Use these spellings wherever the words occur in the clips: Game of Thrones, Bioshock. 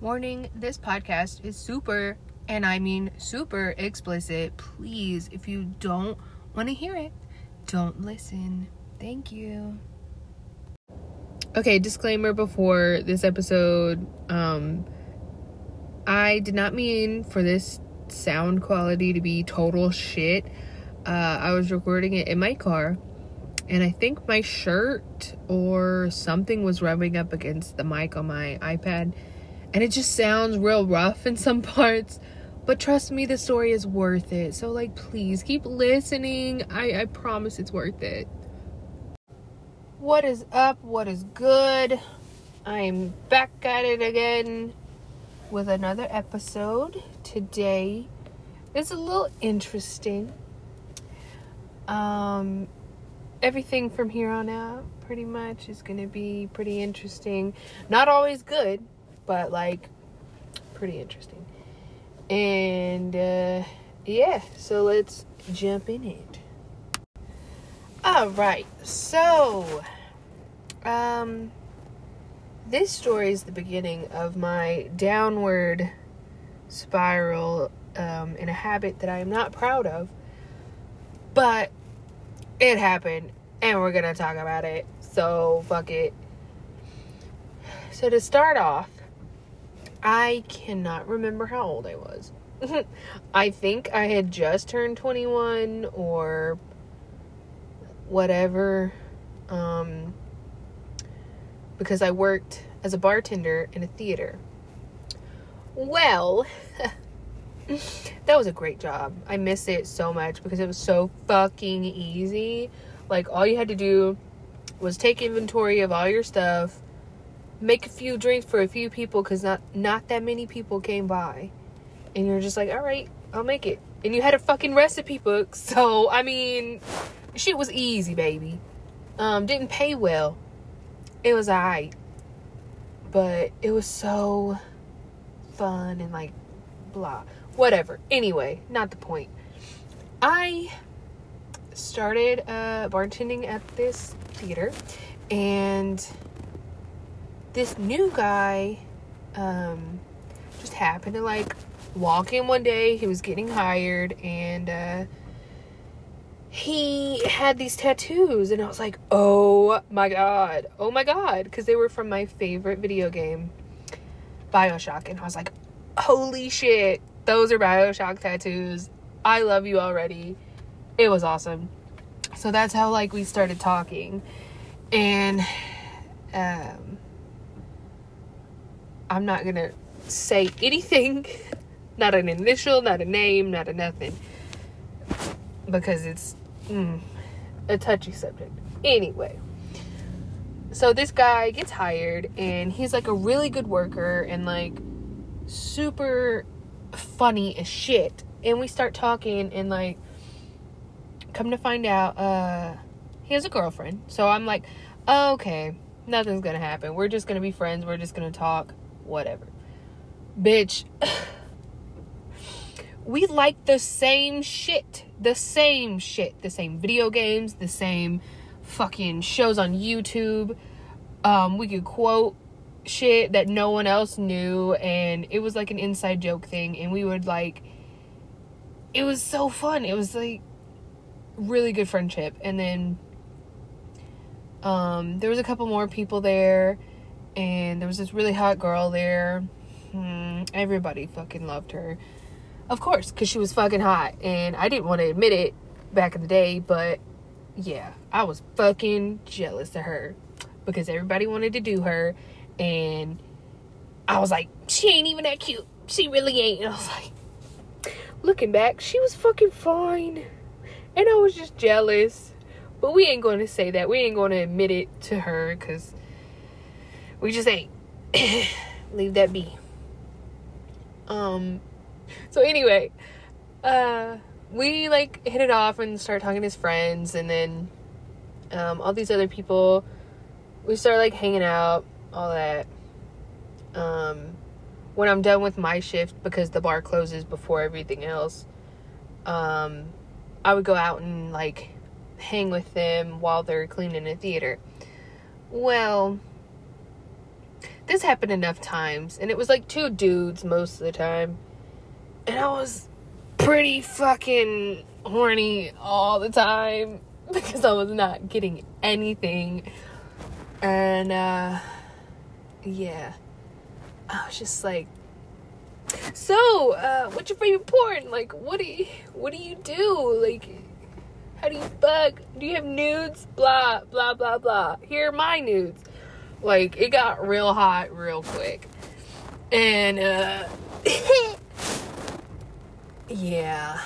Warning, this podcast is super, and I mean super explicit. Please, if you don't want to hear it, don't listen. Thank you. Okay, disclaimer before this episode. I did not mean for this sound quality to be total shit. I was recording it in my car, and I think my shirt or something was rubbing up against the mic on my iPad. And it just sounds real rough in some parts, but trust me, the story is worth it. So, like, please keep listening. I promise it's worth it. What is up? What is good? I'm back at it again with another episode. Today is a little interesting. Everything from here on out pretty much is going to be pretty interesting. Not always good, but like pretty interesting. And yeah, so let's jump in it. All right, so this story is the beginning of my downward spiral in a habit that I am not proud of, but it happened and we're gonna talk about it, so fuck it. So to start off, I cannot remember how old I was. I think I had just turned 21 or whatever, because I worked as a bartender in a theater. Well, that was a great job. I miss it so much because it was so fucking easy. Like, all you had to do was take inventory of all your stuff, make a few drinks for a few people because not that many people came by, and you're just like, all right, I'll make it. And you had a fucking recipe book, so I mean, shit was easy, baby. Didn't pay well, it was alright, but it was so fun and like blah, whatever. Anyway, not the point. I started bartending at this theater, and this new guy just happened to like walk in one day. He was getting hired, and he had these tattoos, and I was like, oh my god, because they were from my favorite video game, Bioshock, and I was like, holy shit, those are Bioshock tattoos. I love you already. It was awesome. So that's how like we started talking, and I'm not going to say anything, not an initial, not a name, not a nothing, because it's a touchy subject. Anyway, so this guy gets hired, and he's like a really good worker and like super funny as shit. And we start talking, and like, come to find out, he has a girlfriend. So I'm like, okay, nothing's going to happen. We're just going to be friends. We're just going to talk. Whatever. Bitch. We like the same shit. The same shit. The same video games. The same fucking shows on YouTube. We could quote shit that no one else knew. And it was like an inside joke thing. And we would like... It was so fun. It was like... really good friendship. And then... there was a couple more people there. And there was this really hot girl there. Everybody fucking loved her. Of course, because she was fucking hot. And I didn't want to admit it back in the day. But yeah, I was fucking jealous of her. Because everybody wanted to do her. And I was like, she ain't even that cute. She really ain't. And I was like, looking back, she was fucking fine. And I was just jealous. But we ain't going to say that. We ain't going to admit it to her. Because... we just ain't. Leave that be. So anyway, we like hit it off and start talking as friends, and then all these other people, we start like hanging out, all that. When I'm done with my shift, because the bar closes before everything else, I would go out and like hang with them while they're cleaning a theater. Well, this happened enough times, and it was like two dudes most of the time, and I was pretty fucking horny all the time because I was not getting anything. And yeah, I was just like, so what's your favorite porn? Like, what do you do? Like, how do you fuck? Do you have nudes? Blah blah blah blah. Here are my nudes. Like, it got real hot real quick. And yeah,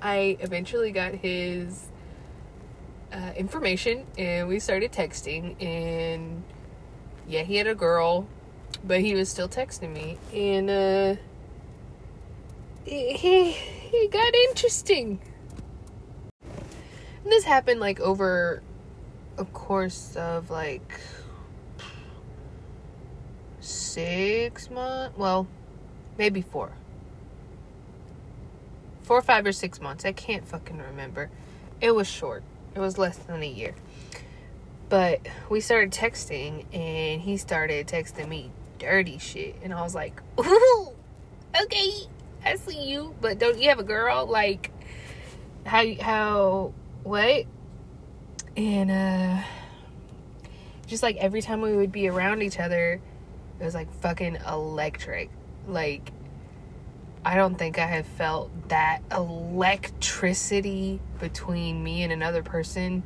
I eventually got his information, and we started texting. And yeah, he had a girl, but he was still texting me. And he got interesting. And this happened like over a course of like 6 months, well, maybe 4 or 5 or 6 months, I can't fucking remember. It was short, it was less than a year. But we started texting, and he started texting me dirty shit, and I was like, ooh, okay, I see you, but don't you have a girl? Like, how what? And just like every time we would be around each other, it was like fucking electric. Like, I don't think I have felt that electricity between me and another person,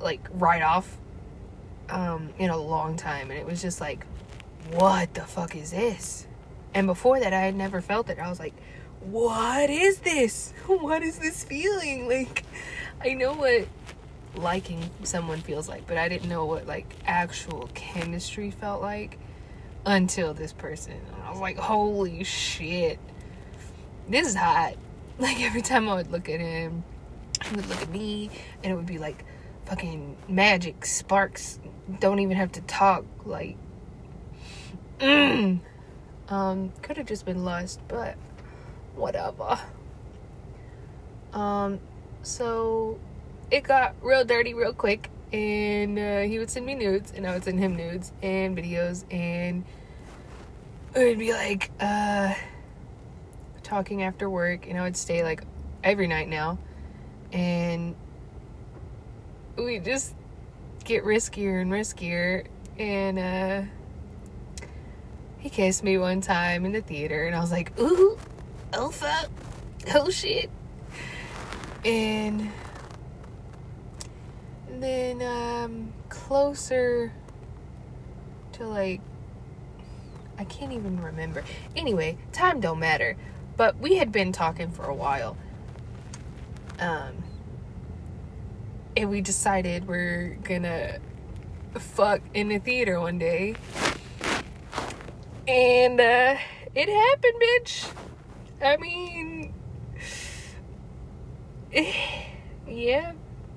like right off, in a long time. And it was just like, what the fuck is this? And before that, I had never felt it. I was like, what is this? What is this feeling? Like, I know what liking someone feels like, but I didn't know what like actual chemistry felt like until this person. And I was like, holy shit, this is hot. Like, every time I would look at him, he would look at me, and it would be like fucking magic sparks. Don't even have to talk. Like, could have just been lust, but whatever. So it got real dirty real quick, and he would send me nudes, and I would send him nudes and videos, and it would be like talking after work, and I would stay like every night now, and we just get riskier and riskier. And he kissed me one time in the theater, and I was like, ooh, oh fuck, oh shit. And then closer to like, I can't even remember. Anyway, time don't matter. But we had been talking for a while. And we decided we're gonna fuck in the theater one day. And it happened, bitch. I mean, yeah,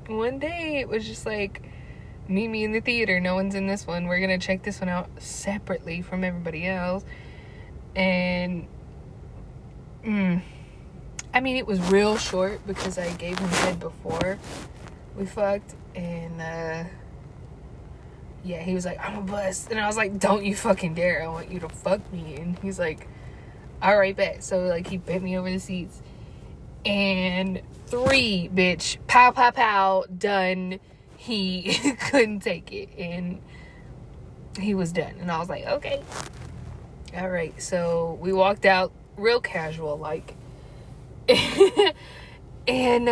one day it was just like, meet me in the theater, no one's in this one, we're gonna check this one out separately from everybody else. And I mean, it was real short because I gave him head before we fucked. And yeah, he was like, I'm a bust, and I was like, don't you fucking dare, I want you to fuck me. And he's like, alright, bet. So like, he bent me over the seats, and three, bitch, pow pow pow, done. He couldn't take it, and he was done. And I was like, okay, all right. So we walked out real casual like. And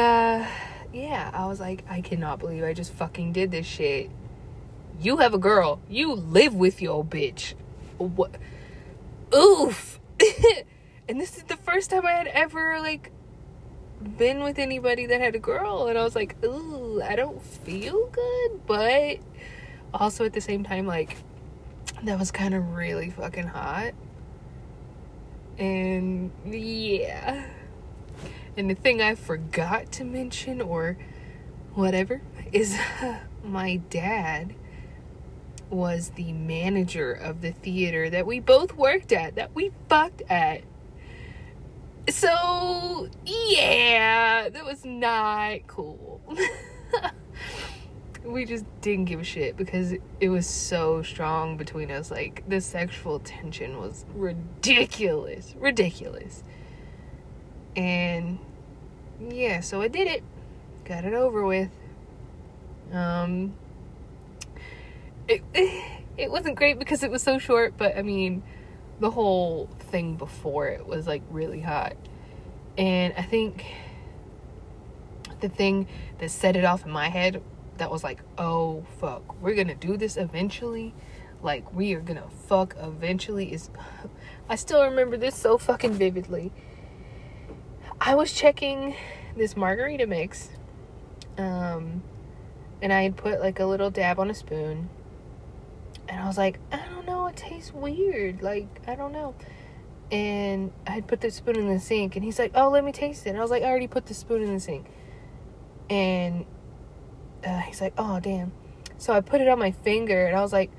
yeah, I was like, I cannot believe I just fucking did this shit. You have a girl, you live with your bitch, what? Oof. And this is the first time I had ever like been with anybody that had a girl, and I was like, ooh, I don't feel good, but also at the same time, like, that was kind of really fucking hot. And yeah, and the thing I forgot to mention or whatever is my dad was the manager of the theater that we both worked at, that we fucked at. So yeah, that was not cool. we just didn't give a shit because it was so strong between us. Like, the sexual tension was ridiculous. Ridiculous. And yeah, so I did it. Got it over with. It wasn't great because it was so short, but I mean, the whole thing before it was like really hot. And I think the thing that set it off in my head that was like, oh fuck, we're gonna do this eventually, like we are gonna fuck eventually, is I still remember this so fucking vividly. I was checking this margarita mix, and I had put like a little dab on a spoon, and I was like, I don't know, it tastes weird, like I don't know. And I had put the spoon in the sink, and he's like, oh, let me taste it. And I was like, I already put the spoon in the sink. And he's like, oh damn. So I put it on my finger, and I was like,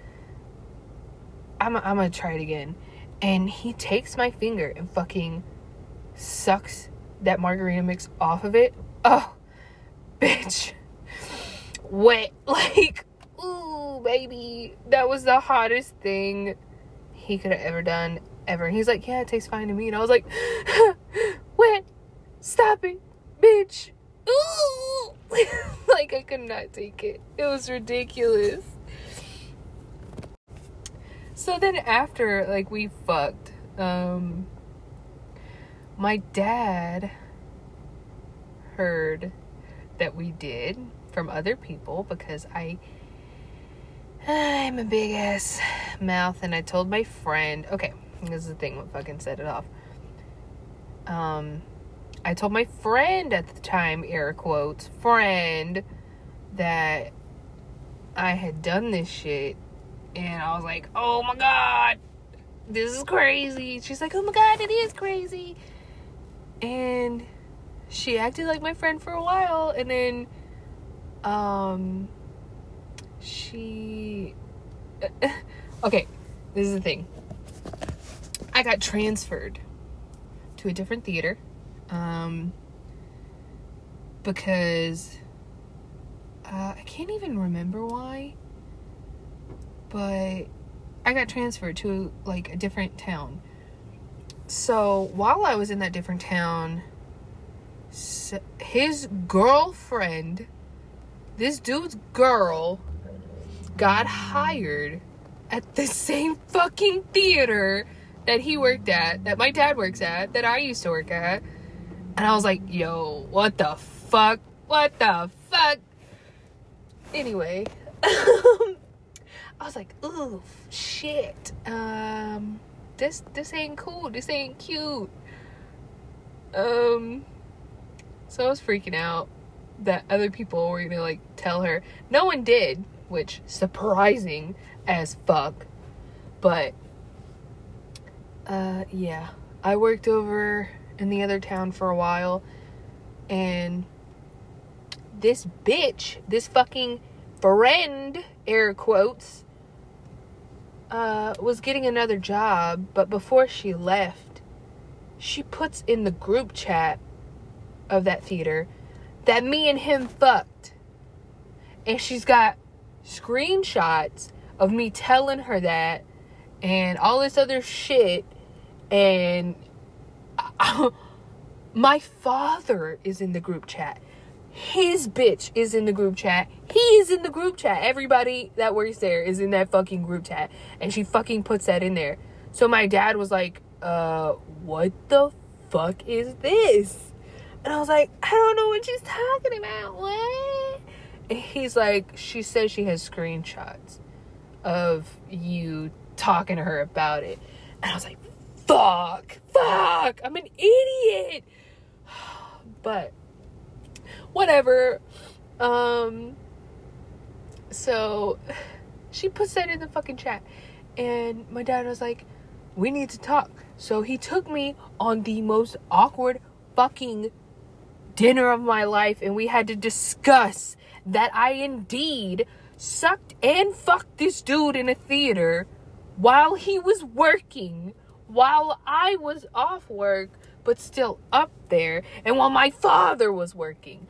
I'm gonna try it again. And he takes my finger and fucking sucks that margarita mix off of it. Oh bitch, wet, like, ooh baby, that was the hottest thing he could have ever done ever. And he's like, yeah, it tastes fine to me. And I was like, wet, stop it bitch, ooh. Like, I could not take it. It was ridiculous. So then after, like, we fucked, my dad heard that we did from other people, because I'm a big ass mouth, and I told my friend, okay, this is the thing what fucking set it off. I told my friend at the time, air quotes, friend, that I had done this shit. And I was like, oh my god, this is crazy. She's like, oh my god, it is crazy. And she acted like my friend for a while. And then she... okay, this is the thing. I got transferred to a different theater. Because, I can't even remember why, but I got transferred to, like, a different town. So, while I was in that different town, his girlfriend, this dude's girl, got hired at the same fucking theater that he worked at, that my dad works at, that I used to work at. And I was like, yo, what the fuck? What the fuck? Anyway, I was like, ooh, shit. This ain't cool. This ain't cute. So I was freaking out that other people were gonna, like, tell her. No one did, which surprising as fuck. But, yeah. I worked over in the other town for a while, and this bitch, this fucking friend, air quotes, was getting another job, but before she left, she puts in the group chat of that theater that me and him fucked. And she's got screenshots of me telling her that and all this other shit. And my father is in the group chat. His bitch is in the group chat. He is in the group chat. Everybody that works there is in that fucking group chat. And she fucking puts that in there. So my dad was like, what the fuck is this? And I was like, I don't know what she's talking about. What? And he's like, she says she has screenshots of you talking to her about it. And I was like, Fuck, I'm an idiot. But whatever. So she puts that in the fucking chat, and my dad was like, we need to talk. So he took me on the most awkward fucking dinner of my life, and we had to discuss that I indeed sucked and fucked this dude in a theater while he was working, while I was off work but still up there, and while my father was working.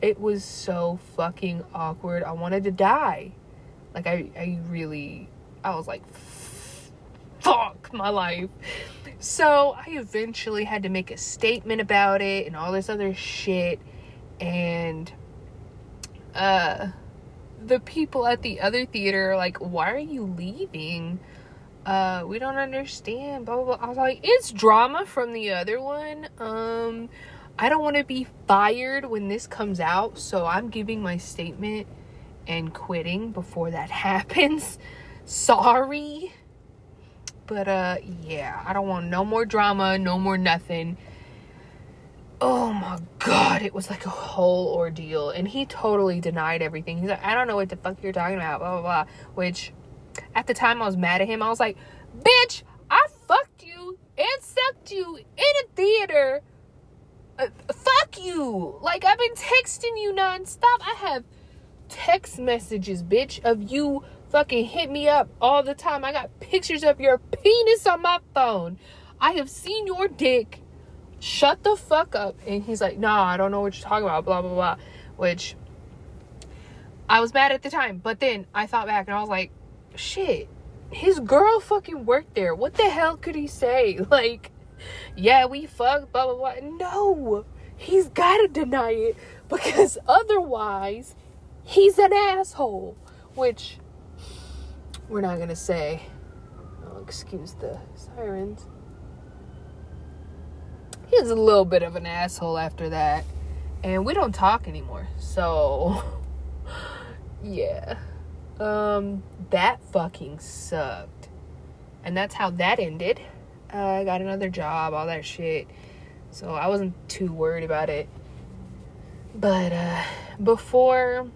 It was so fucking awkward. I wanted to die. Like, I was like, fuck my life. So I eventually had to make a statement about it and all this other shit. And the people at the other theater are like, why are you leaving? We don't understand, blah, blah, blah. I was like, it's drama from the other one. I don't want to be fired when this comes out, so I'm giving my statement and quitting before that happens. Sorry. But, yeah, I don't want no more drama, no more nothing. Oh, my God. It was like a whole ordeal. And he totally denied everything. He's like, I don't know what the fuck you're talking about, blah, blah, blah. Which, at the time, I was mad at him. I was like, bitch, I fucked you and sucked you in a theater. Fuck you. Like, I've been texting you nonstop. I have text messages, bitch, of you fucking hit me up all the time. I got pictures of your penis on my phone. I have seen your dick. Shut the fuck up. And he's like, nah, I don't know what you're talking about, blah, blah, blah. Which, I was mad at the time. But then I thought back and I was like, shit, his girl fucking worked there. What the hell could he say? Like, yeah, we fucked, blah, blah, blah. No, he's got to deny it, because otherwise he's an asshole, which we're not going to say. Oh, excuse the sirens. He's a little bit of an asshole after that, and we don't talk anymore. So, yeah, that fucking sucked. And that's how that ended. I got another job, all that shit. So I wasn't too worried about it. But before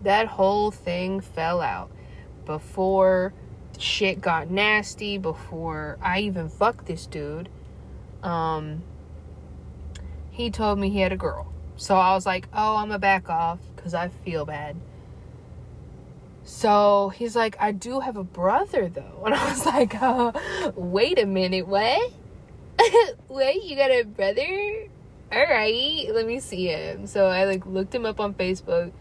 that whole thing fell out, before shit got nasty, before I even fucked this dude, he told me he had a girl. So I was like, oh, I'm gonna back off because I feel bad. So he's like, I do have a brother though. And I was like, wait a minute, what? Wait, you got a brother? All right, let me see him. So I like looked him up on Facebook.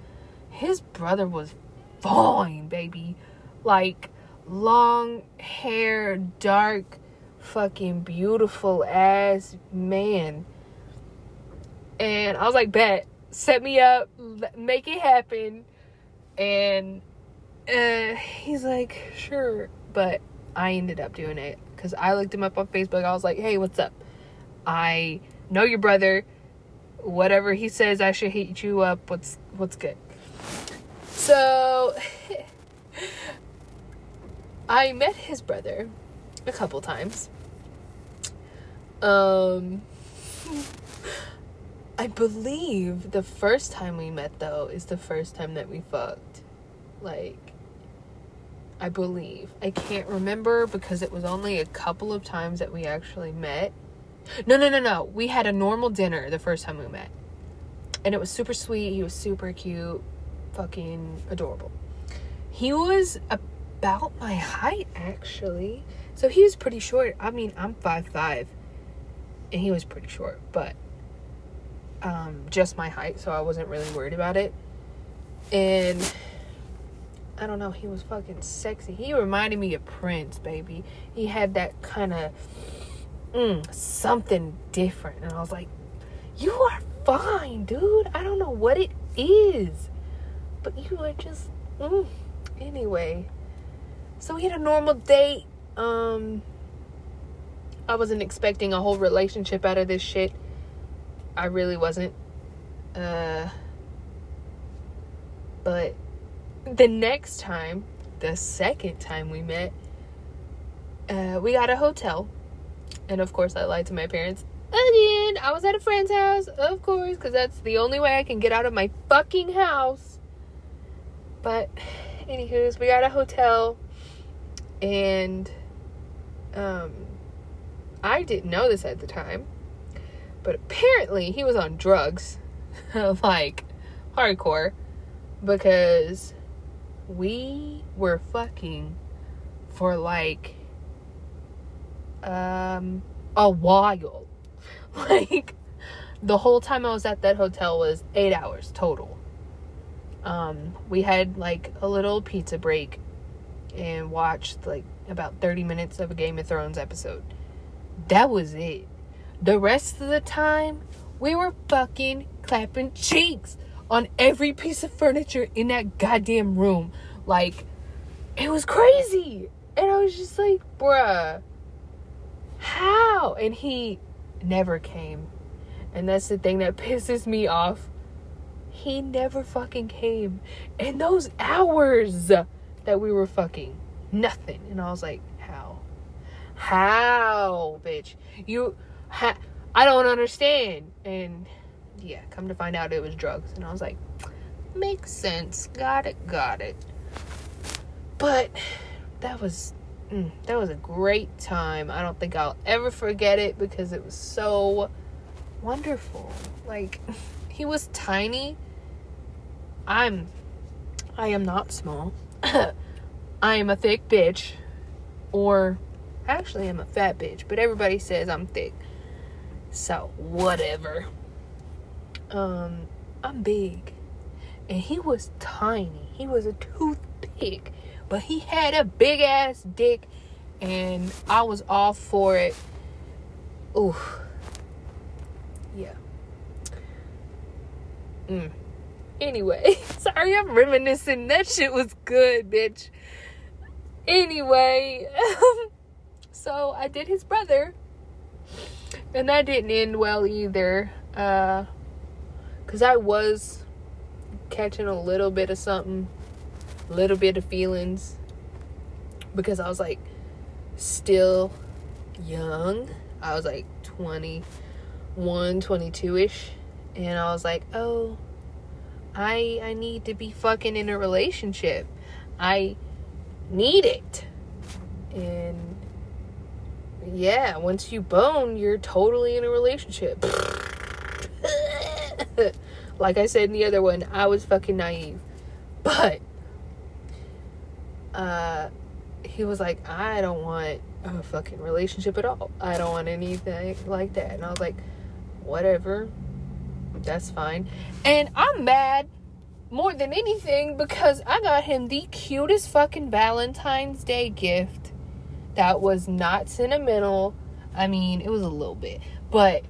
His brother was fine, baby. Like, long hair, dark, fucking beautiful ass man. And I was like, bet, set me up, make it happen. And he's like, sure. But I ended up doing it because I looked him up on Facebook. I was like, hey, what's up? I know your brother. Whatever he says, I should hit you up. What's good? So I met his brother a couple times. I believe the first time we met, though, is the first time that we fucked. Like, I believe. I can't remember because it was only a couple of times that we actually met. No. We had a normal dinner the first time we met. And it was super sweet. He was super cute. Fucking adorable. He was about my height, actually. So he was pretty short. I mean, I'm 5'5". And he was pretty short, but just my height, so I wasn't really worried about it. And I don't know, he was fucking sexy. He reminded me of Prince, baby. He had that kind of something different, and I was like, you are fine, dude. I don't know what it is, but you are just anyway. So we had a normal date. I wasn't expecting a whole relationship out of this shit. I really wasn't. But the next time, the second time we met, we got a hotel. And of course, I lied to my parents. Again, I was at a friend's house, of course, because that's the only way I can get out of my fucking house. But, anywho, we got a hotel. And I didn't know this at the time, but apparently he was on drugs, like hardcore, because we were fucking for like a while. Like, the whole time I was at that hotel was 8 hours total. We had like a little pizza break and watched like about 30 minutes of a Game of Thrones episode. That was it. The rest of the time, we were fucking clapping cheeks on every piece of furniture in that goddamn room. Like, it was crazy. And I was just like, bruh, how? And he never came. And that's the thing that pisses me off. He never fucking came. And those hours that we were fucking, nothing. And I was like, how? How, bitch? I don't understand. And yeah, come to find out it was drugs. And I was like, makes sense. Got it. But that was a great time. I don't think I'll ever forget it because it was so wonderful. Like, he was tiny. I am not small. I am a thick bitch. Or actually, I'm a fat bitch, but everybody says I'm thick. So, whatever. I'm big. And he was tiny. He was a toothpick. But he had a big ass dick. And I was all for it. Oof. Yeah. Anyway. Sorry, I'm reminiscing. That shit was good, bitch. Anyway. So, I did his brother. And that didn't end well either. Because I was catching a little bit of something. A little bit of feelings. Because I was like, still young. I was like 21, 22-ish. And I was like, oh, I need to be fucking in a relationship. I need it. And yeah, once you bone, you're totally in a relationship. Like I said in the other one, I was fucking naive. But he was like, I don't want a fucking relationship at all. I don't want anything like that. And I was like, whatever. That's fine. And I'm mad more than anything because I got him the cutest fucking Valentine's Day gift. That was not sentimental. I mean, it was a little bit. But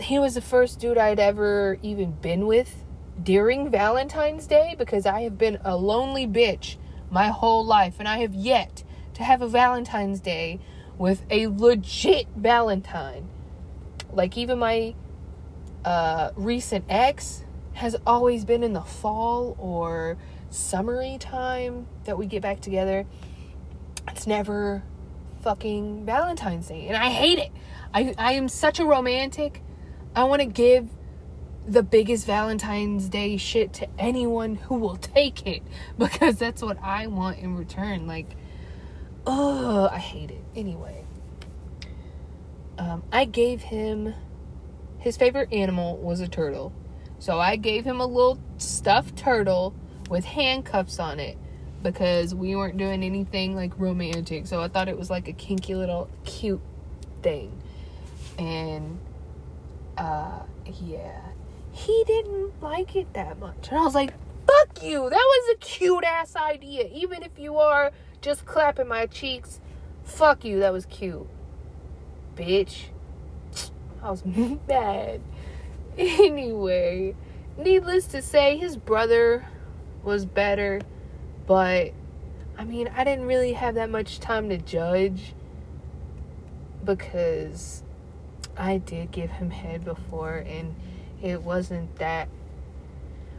he was the first dude I'd ever even been with during Valentine's Day. Because I have been a lonely bitch my whole life. And I have yet to have a Valentine's Day with a legit Valentine. Like, even my recent ex has always been in the fall or summery time that we get back together. It's never fucking Valentine's Day, and I hate it. I am such a romantic. I want to give the biggest Valentine's Day shit to anyone who will take it, because that's what I want in return. Like, oh, I hate it. Anyway, I gave him, his favorite animal was a turtle, so I gave him a little stuffed turtle with handcuffs on it, because we weren't doing anything like romantic. So I thought it was like a kinky little cute thing. And yeah, he didn't like it that much. And I was like, fuck you, that was a cute ass idea. Even if you are just clapping my cheeks, fuck you, that was cute, bitch. I was mad. Anyway, needless to say, his brother was better. But, I mean, I didn't really have that much time to judge because I did give him head before, and it wasn't that,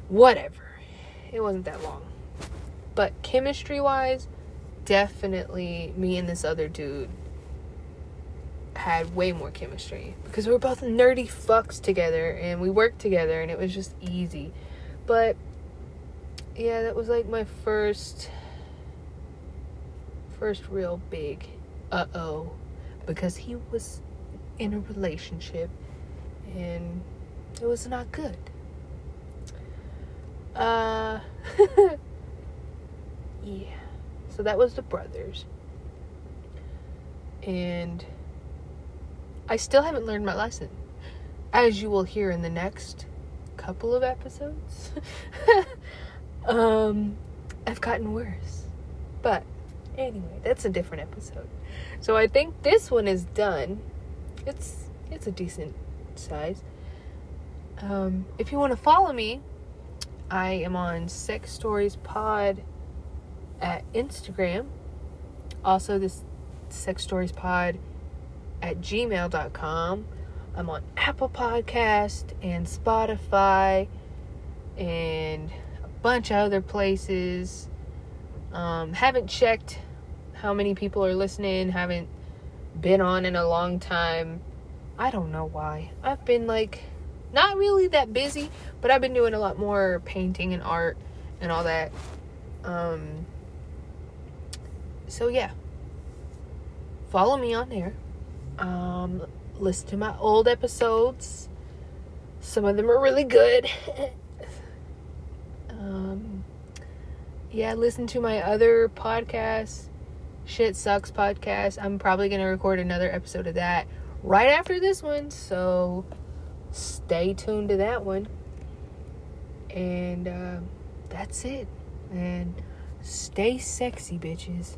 whatever. It wasn't that long. But chemistry-wise, definitely me and this other dude had way more chemistry because we were both nerdy fucks together, and we worked together, and it was just easy. But yeah, that was like my first real big uh-oh, because he was in a relationship and it was not good. Yeah, so that was the brothers. And I still haven't learned my lesson. as you will hear in the next couple of episodes, I've gotten worse. But anyway, that's a different episode. So I think this one is done. It's a decent size. If you want to follow me, I am on Sex Stories Pod at Instagram. Also, this Sex Stories Pod at gmail.com. I'm on Apple Podcast and Spotify and a bunch of other places. Haven't checked how many people are listening. Haven't been on in a long time. I don't know why. I've been not really that busy, but I've been doing a lot more painting and art and all that. So yeah, follow me on there. Listen to my old episodes. Some of them are really good. Yeah, listen to my other podcast, Shit Sucks Podcast. I'm probably going to record another episode of that right after this one, so stay tuned to that one. And that's it. And stay sexy, bitches.